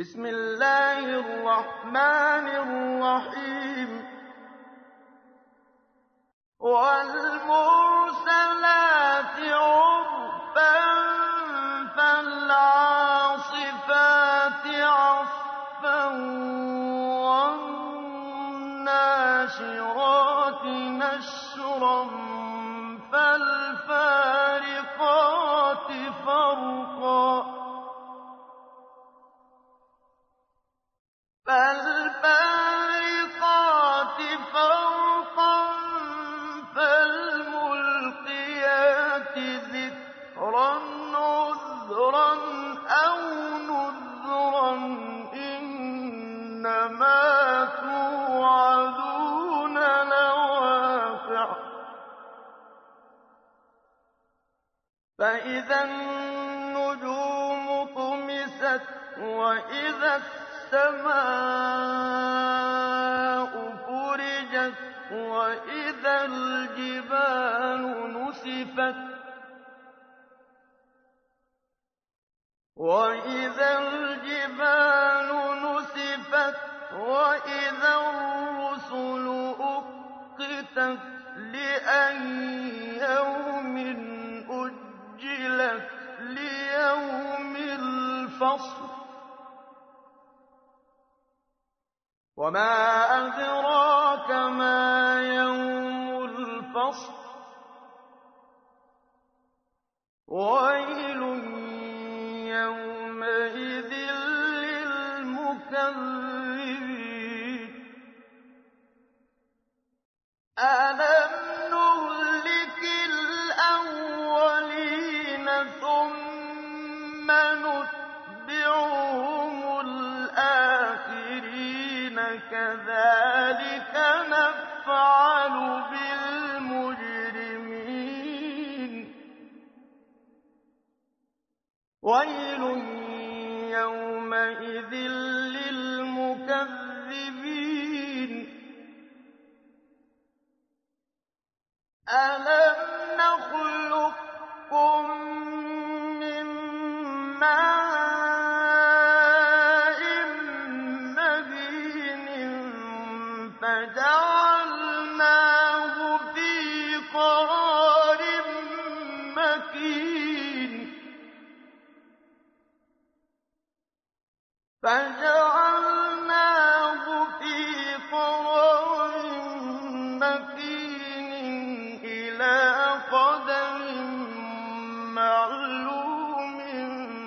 بسم الله الرحمن الرحيم والمرسلات عرفا فالعاصفات عصفا والناشرات نشرا فالفارقات فرقا فالفارقات فرقا فالملقيات ذكرا عذرا أو نذرا إنما توعدون لواقع فإذا النجوم طمست وإذا السماء فرجت وإذا الجبال نسفت وإذا الرسل أقتت لأي يوم أجلت ليوم الفصل وما أدراك ما يوم الفصل ويل يومئذ للمكذبين ألم نهلك الأولين ثم نتبعهم الآخرين كذلك نفعل بالمجرمين ويل يومئذ للمكذبين ألم نخلقكم من ماء فجعلناه في قرار مكين إلى قدر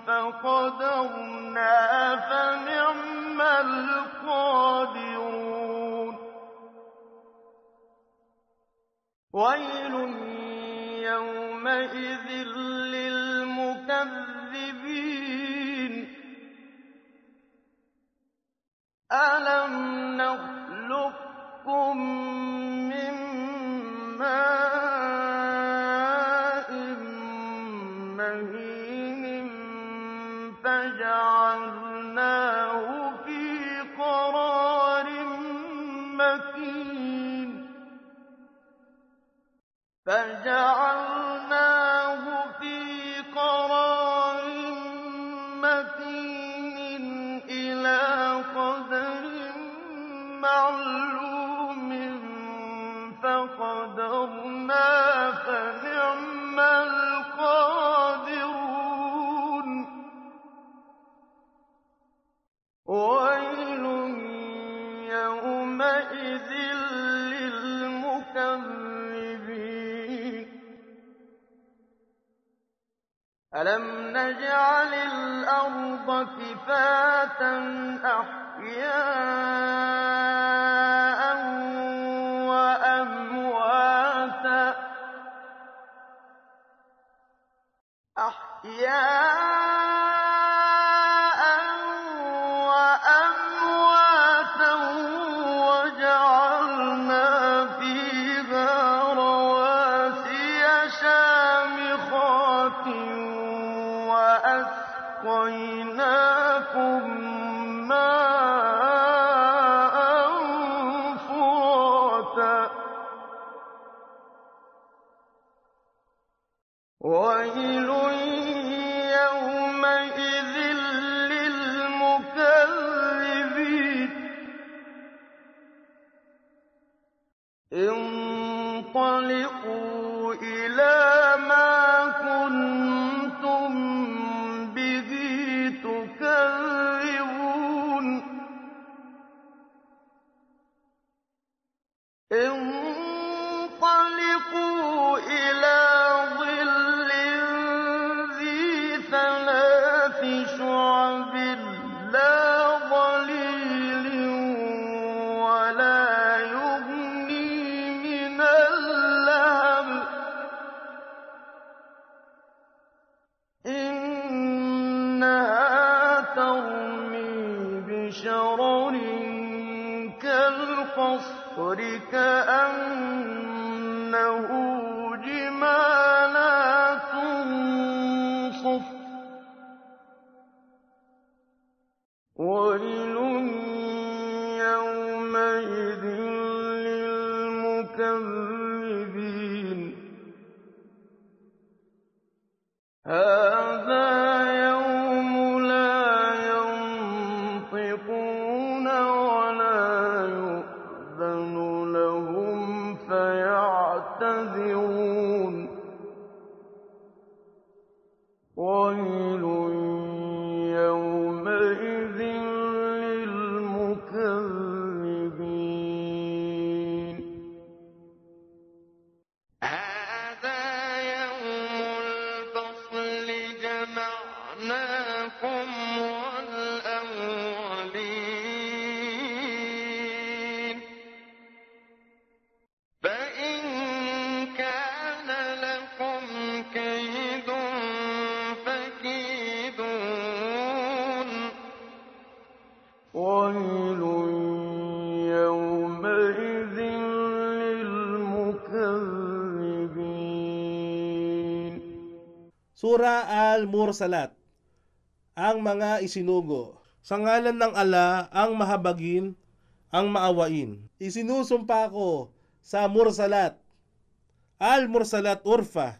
معلوم فقدرنا فنعم القادرون ويل يومئذ للمكذبين ألم نخلقكم من ماء مهين فجعلناه في قرار مكين إلى قدر معلوم فقدرنا فنعم القادرون ويل يومئذ للمكذبين ألم نجعل الأرض كفاتا أحياء وأمواتا وجعلنا فيها رواسي شامخات وأسقيناكم ماء فراتا ويل يومئذ انطلقوا إلى ما كنتم به تكذبون انطلقوا إلى ظل ذي ثلاث شعب لا ظليل ولا يغني من اللهب إنها ترمي بشرر كالقصر كأنه جمالات صفر ويل يومئذ للمكذبين هذا يوم لا ينطقون ولا يؤذن لهم فيعتذرون ويل يومئذ للمكذبين هذا يوم الفصل جمعناكم والأولين فإن كان لكم كيد فكيدون ويل يومئذ للمكذبين. Sura Al-Mursalat. Ang mga isinugo. Sa ngalan ng Ala, ang mahabagin, ang maawain. Isinusumpa ko sa Mursalat. Al-Mursalat Urfa.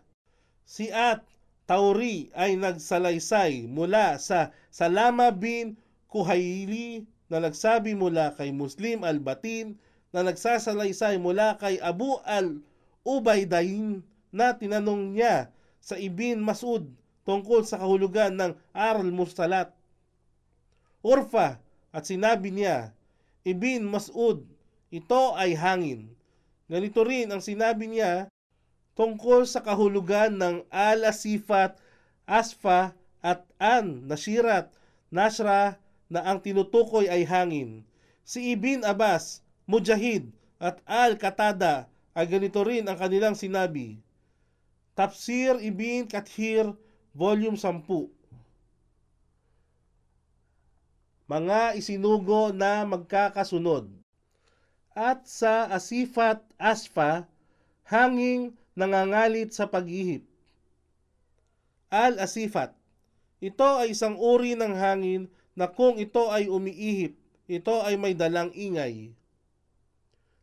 Si At Tauri ay nagsalaysay mula sa Salama bin Kuhayri na nagsabi mula kay Muslim al-Batin na nagsasalaysay mula kay Abu al-Ubaydain na tinanong niya sa Ibn Masud tungkol sa kahulugan ng Al-Mursalat Urfa at sinabi niya, Ibn Masud, ito ay hangin. Ganito rin ang sinabi niya tungkol sa kahulugan ng Al-Asifat, Asfa at An-Nashirat, Nashra na ang tinutukoy ay hangin. Si Ibn Abbas, Mujahid at Al-Katada ay ganito rin ang kanilang sinabi. Tafsir Ibn Kathir, Volume 10. Mga isinugo na magkakasunod. At sa Asifat Asfa, hanging nangangalit sa pag-ihip. Al-Asifat. Ito ay isang uri ng hangin na kung ito ay umiihip, ito ay may dalang ingay.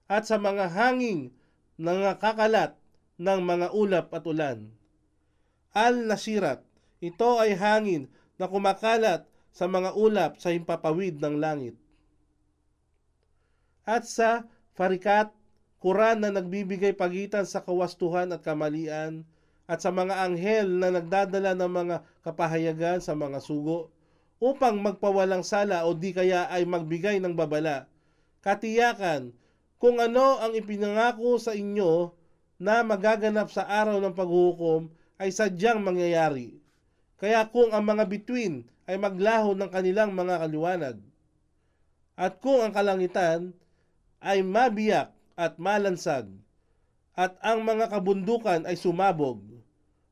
At sa mga hanging nangakakalat ng mga ulap at ulan. Al-Nashirat. Ito ay hangin na kumakalat sa mga ulap sa himpapawid ng langit. At sa Farikat, Quran na nagbibigay pagitan sa kawastuhan at kamalian at sa mga anghel na nagdadala ng mga kapahayagan sa mga sugo upang magpawalang sala o di kaya ay magbigay ng babala, katiyakan kung ano ang ipinangako sa inyo na magaganap sa araw ng paghukom ay sadyang mangyayari. Kaya kung ang mga bituin ay maglaho ng kanilang mga kaliwanag, at kung ang kalangitan ay mabiyak at malansag, at ang mga kabundukan ay sumabog,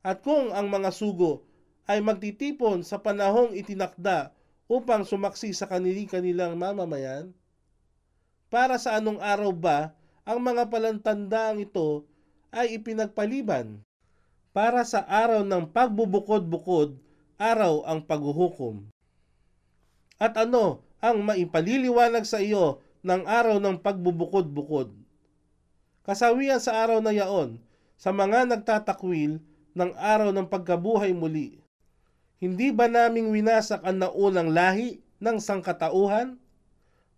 at kung ang mga sugo ay magtitipon sa panahong itinakda upang sumaksi sa kanilang mamamayan, para sa anong araw ba ang mga palatandaan ito ay ipinagpaliban? Para sa araw ng pagbubukod-bukod, araw ang paghuhukom. At ano ang maipaliliwanag sa iyo ng araw ng pagbubukod-bukod? Kasawian sa araw na yaon sa mga nagtatakwil ng araw ng pagkabuhay muli. Hindi ba naming winasak ang naunang lahi ng sangkatauhan?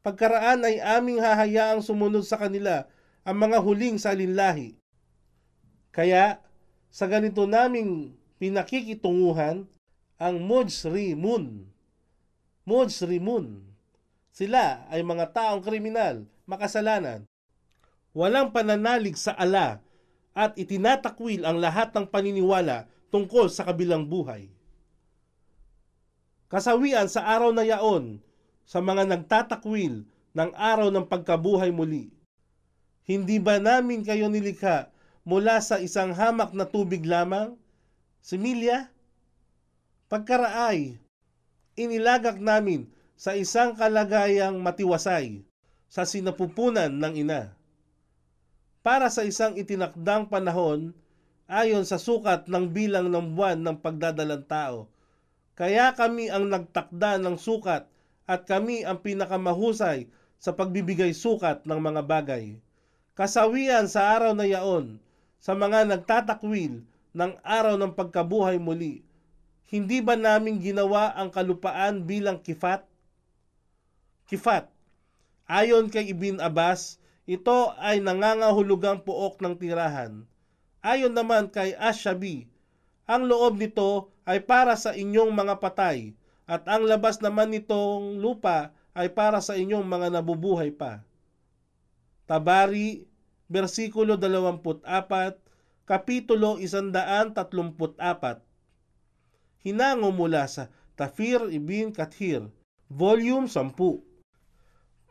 Pagkaraan ay aming hahayaang sumunod sa kanila ang mga huling salinlahi. Kaya sa ganito naming pinakikitunguhan ang mujrimun. Mujrimun. Sila ay mga taong kriminal, makasalanan. Walang pananalig sa Allah at itinatakwil ang lahat ng paniniwala tungkol sa kabilang buhay. Kasawian sa araw na yaon sa mga nagtatakwil ng araw ng pagkabuhay muli. Hindi ba namin kayo nilikha mula sa isang hamak na tubig lamang, similya? Pagkaraay, inilagak namin sa isang kalagayang matiwasay sa sinapupunan ng ina. Para sa isang itinakdang panahon ayon sa sukat ng bilang ng buwan ng pagdadalang tao. Kaya kami ang nagtakda ng sukat at kami ang pinakamahusay sa pagbibigay sukat ng mga bagay. Kasawian sa araw na yaon sa mga nagtatakwil ng araw ng pagkabuhay muli. Hindi ba namin ginawa ang kalupaan bilang kifat? Kifat. Ayon kay Ibn Abbas, ito ay nangangahulugang puok ng tirahan. Ayon naman kay Ash-Shabi, ang loob nito ay para sa inyong mga patay at ang labas naman nitong lupa ay para sa inyong mga nabubuhay pa. Tabari, bersikulo 24, kapitulo 134. Hinango mula sa Tafsir Ibn Kathir, volume 10.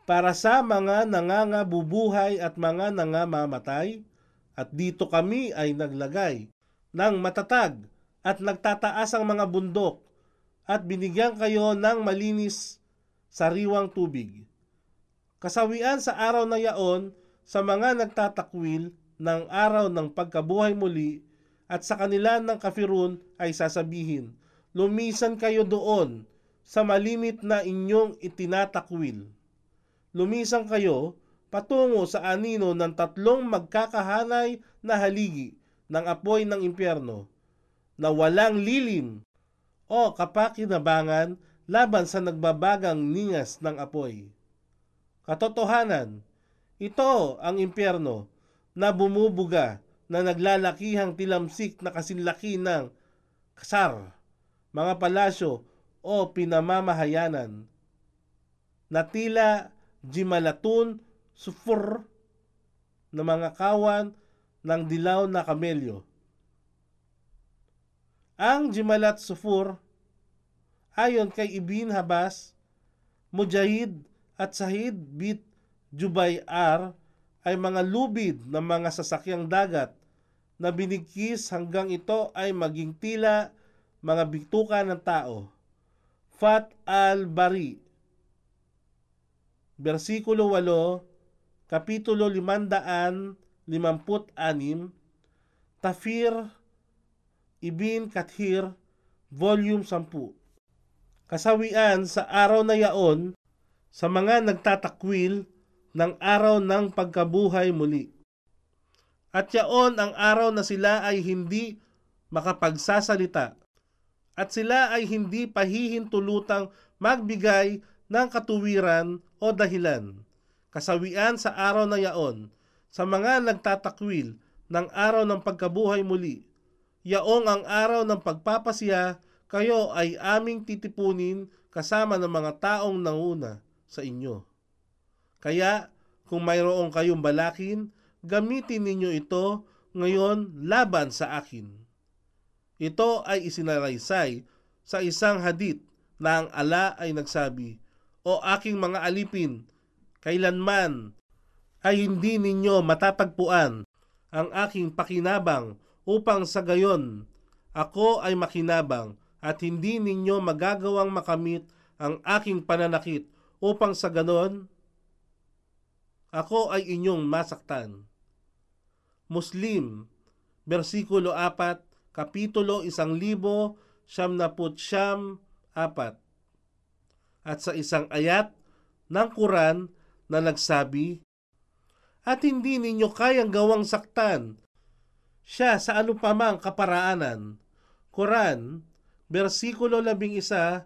Para sa mga nangangabubuhay at mga nangamamatay, at dito kami ay naglagay ng matatag at nagtataas ang mga bundok at binigyan kayo ng malinis sariwang tubig. Kasawian sa araw na yaon sa mga nagtatakwil ng araw ng pagkabuhay muli at sa kanila ng kafirun ay sasabihin, lumisan kayo doon sa malimit na inyong itinatakwil. Lumisang kayo patungo sa anino ng tatlong magkakahanay na haligi ng apoy ng impyerno na walang lilim o kapakinabangan laban sa nagbabagang ningas ng apoy. Katotohanan, ito ang impyerno na bumubuga na naglalakihang tilamsik na kasinlaki ng kasar, mga palasyo o pinamamahayanan na tila jimalatun, sufur na mga kawan ng dilaw na kamelyo. Ang jimalat sufur, ayon kay Ibn Abbas, Mujahid at Sahid Bit Jubayr, ay mga lubid ng mga sasakyang dagat na binigkis hanggang ito ay maging tila mga bituka ng tao. Fat al-Bari, bersikulo 8, kapitulo 556, Tafsir Ibn Kathir, volume 10. Kasawian sa araw na yaon sa mga nagtatakwil ng araw ng pagkabuhay muli. At yaon ang araw na sila ay hindi makapagsasalita at sila ay hindi pahihintulutang magbigay ng katuwiran o dahilan. Kasawian sa araw na yaon sa mga nagtatakwil ng araw ng pagkabuhay muli. Yaong ang araw ng pagpapasya, kayo ay aming titipunin kasama ng mga taong nanguna sa inyo. Kaya kung mayroong kayong balakin, gamitin ninyo ito ngayon laban sa akin. Ito ay isinalaysay sa isang hadith na ang ala ay nagsabi, o aking mga alipin, kailanman ay hindi ninyo matatagpuan ang aking pakinabang upang sa gayon ako ay makinabang at hindi ninyo magagawang makamit ang aking pananakit upang sa ganon ako ay inyong masaktan. Muslim, bersikulo 4, kapitulo 1094. At sa isang ayat ng Quran na nagsabi, at hindi ninyo kayang gawang saktan siya sa anumang kaparaanan. Quran, bersikulo 11,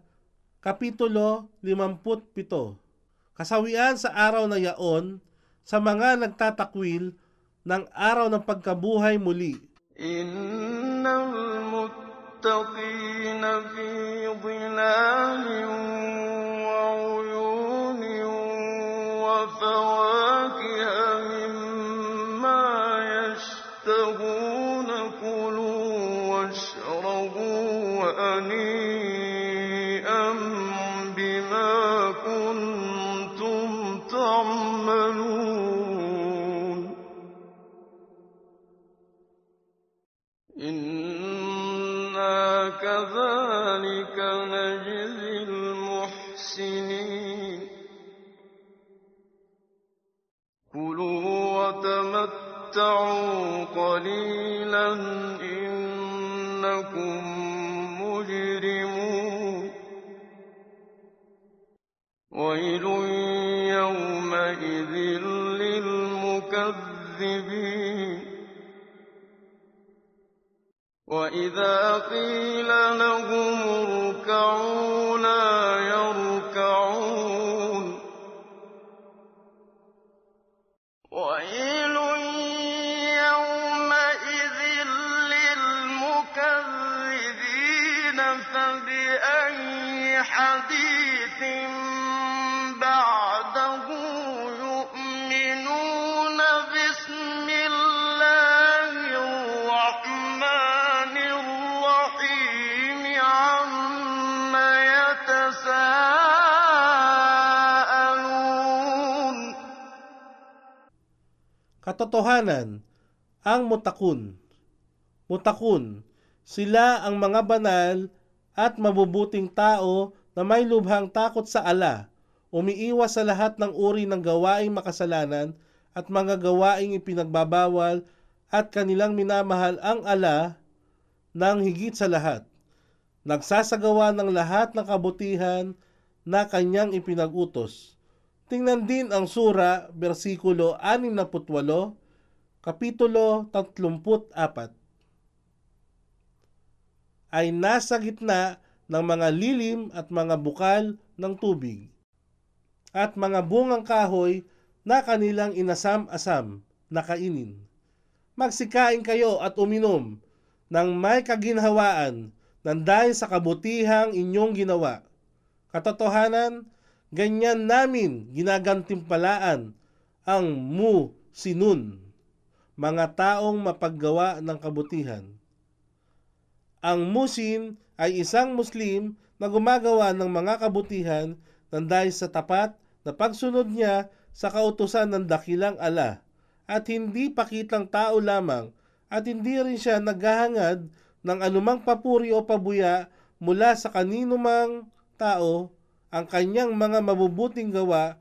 kapitulo 57. Kasawian sa araw na yaon sa mga nagtatakwil ng araw ng pagkabuhay muli. Innal muttaqina fi dhilalin wa uyunin wa fawakiha mimma yashtahuna kulu washrabu wa ani'am bima kuntum ta'malun. كذلك نجزي المحسنين كلوا وتمتعوا قليلا إنكم مجرمون ويل يومئذ للمكذبين وإذا قيل لهم اركعوا لا يركعون ويل يومئذ للمكذبين فبأي حديث بعده يؤمنون باسم katotohanan, ang mutakun. Mutakun, sila ang mga banal at mabubuting tao na may lubhang takot sa Allah, umiiwas sa lahat ng uri ng gawaing makasalanan at mga gawaing ipinagbabawal at kanilang minamahal ang Allah ng higit sa lahat. Nagsasagawa ng lahat ng kabutihan na kanyang ipinag-utos. Tingnan din ang sura, versikulo 68, kapitulo 34, ay nasa gitna ng mga lilim at mga bukal ng tubig at mga bungang kahoy na kanilang inasam-asam na kainin. Magsikain kayo at uminom ng may kaginhawaan nang dahil sa kabutihang inyong ginawa. Katotohanan, ganyan namin ginagantimpalaan ang musinun, mga taong mapaggawa ng kabutihan. Ang musin ay isang Muslim na gumagawa ng mga kabutihan nang dahil sa tapat na pagsunod niya sa kautusan ng dakilang Allah at hindi pakitang tao lamang at hindi rin siya naghahangad ng anumang papuri o pabuya mula sa kaninumang tao. Ang kanyang mga mabubuting gawa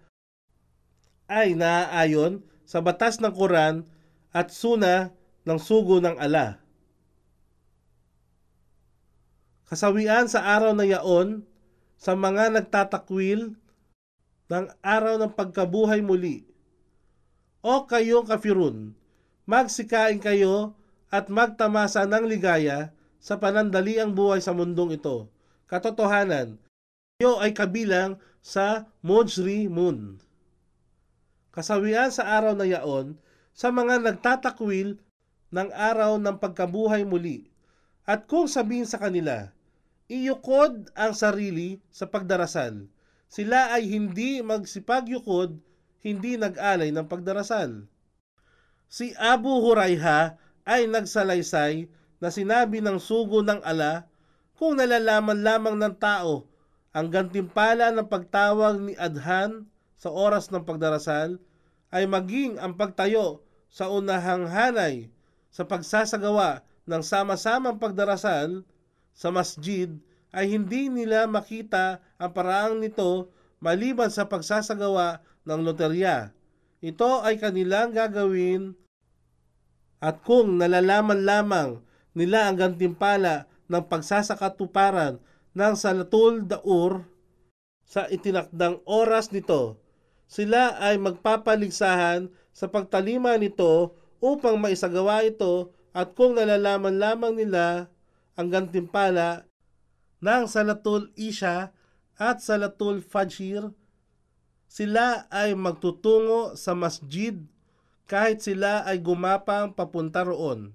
ay naaayon sa batas ng Quran at suna ng sugo ng Allah. Kasawian sa araw na yaon sa mga nagtatakwil ng araw ng pagkabuhay muli. O kayong kafirun, magsikain kayo at magtamasa ng ligaya sa panandaliang buhay sa mundong ito. Katotohanan, kayo ay kabilang sa mujrimun. Kasawian sa araw na yaon sa mga nagtatakwil ng araw ng pagkabuhay muli. At kung sabihin sa kanila, iyukod ang sarili sa pagdarasal, sila ay hindi magsipagyukod, hindi nag-alay ng pagdarasal. Si Abu Hurayha ay nagsalaysay na sinabi ng sugo ng Allah, kung nalalaman lamang ng tao ang gantimpala ng pagtawag ni Adhan sa oras ng pagdarasal ay maging ang pagtayo sa unahang hanay sa pagsasagawa ng sama-samang pagdarasal sa masjid ay hindi nila makita ang paraang nito maliban sa pagsasagawa ng loterya. Ito ay kanilang gagawin at kung nalalaman lamang nila ang gantimpala ng pagsasakatuparan ng Salatul Daur sa itinakdang oras nito, sila ay magpapaligsahan sa pagtalima nito upang maisagawa ito at kung nalalaman lamang nila ang gantimpala ng Salatul Isha at Salatul Fajr sila ay magtutungo sa masjid kahit sila ay gumapang papunta roon.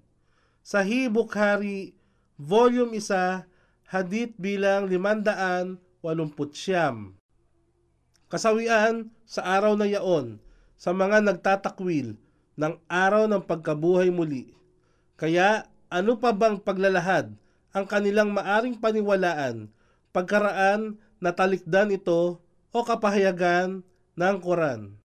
Sahih Bukhari, Volume 1, Hadith bilang 589. Kasawian sa araw na yaon sa mga nagtatakwil ng araw ng pagkabuhay muli. Kaya ano pa bang paglalahad ang kanilang maaring paniwalaan, pagkaraan na talikdan ito o kapahayagan ng Quran?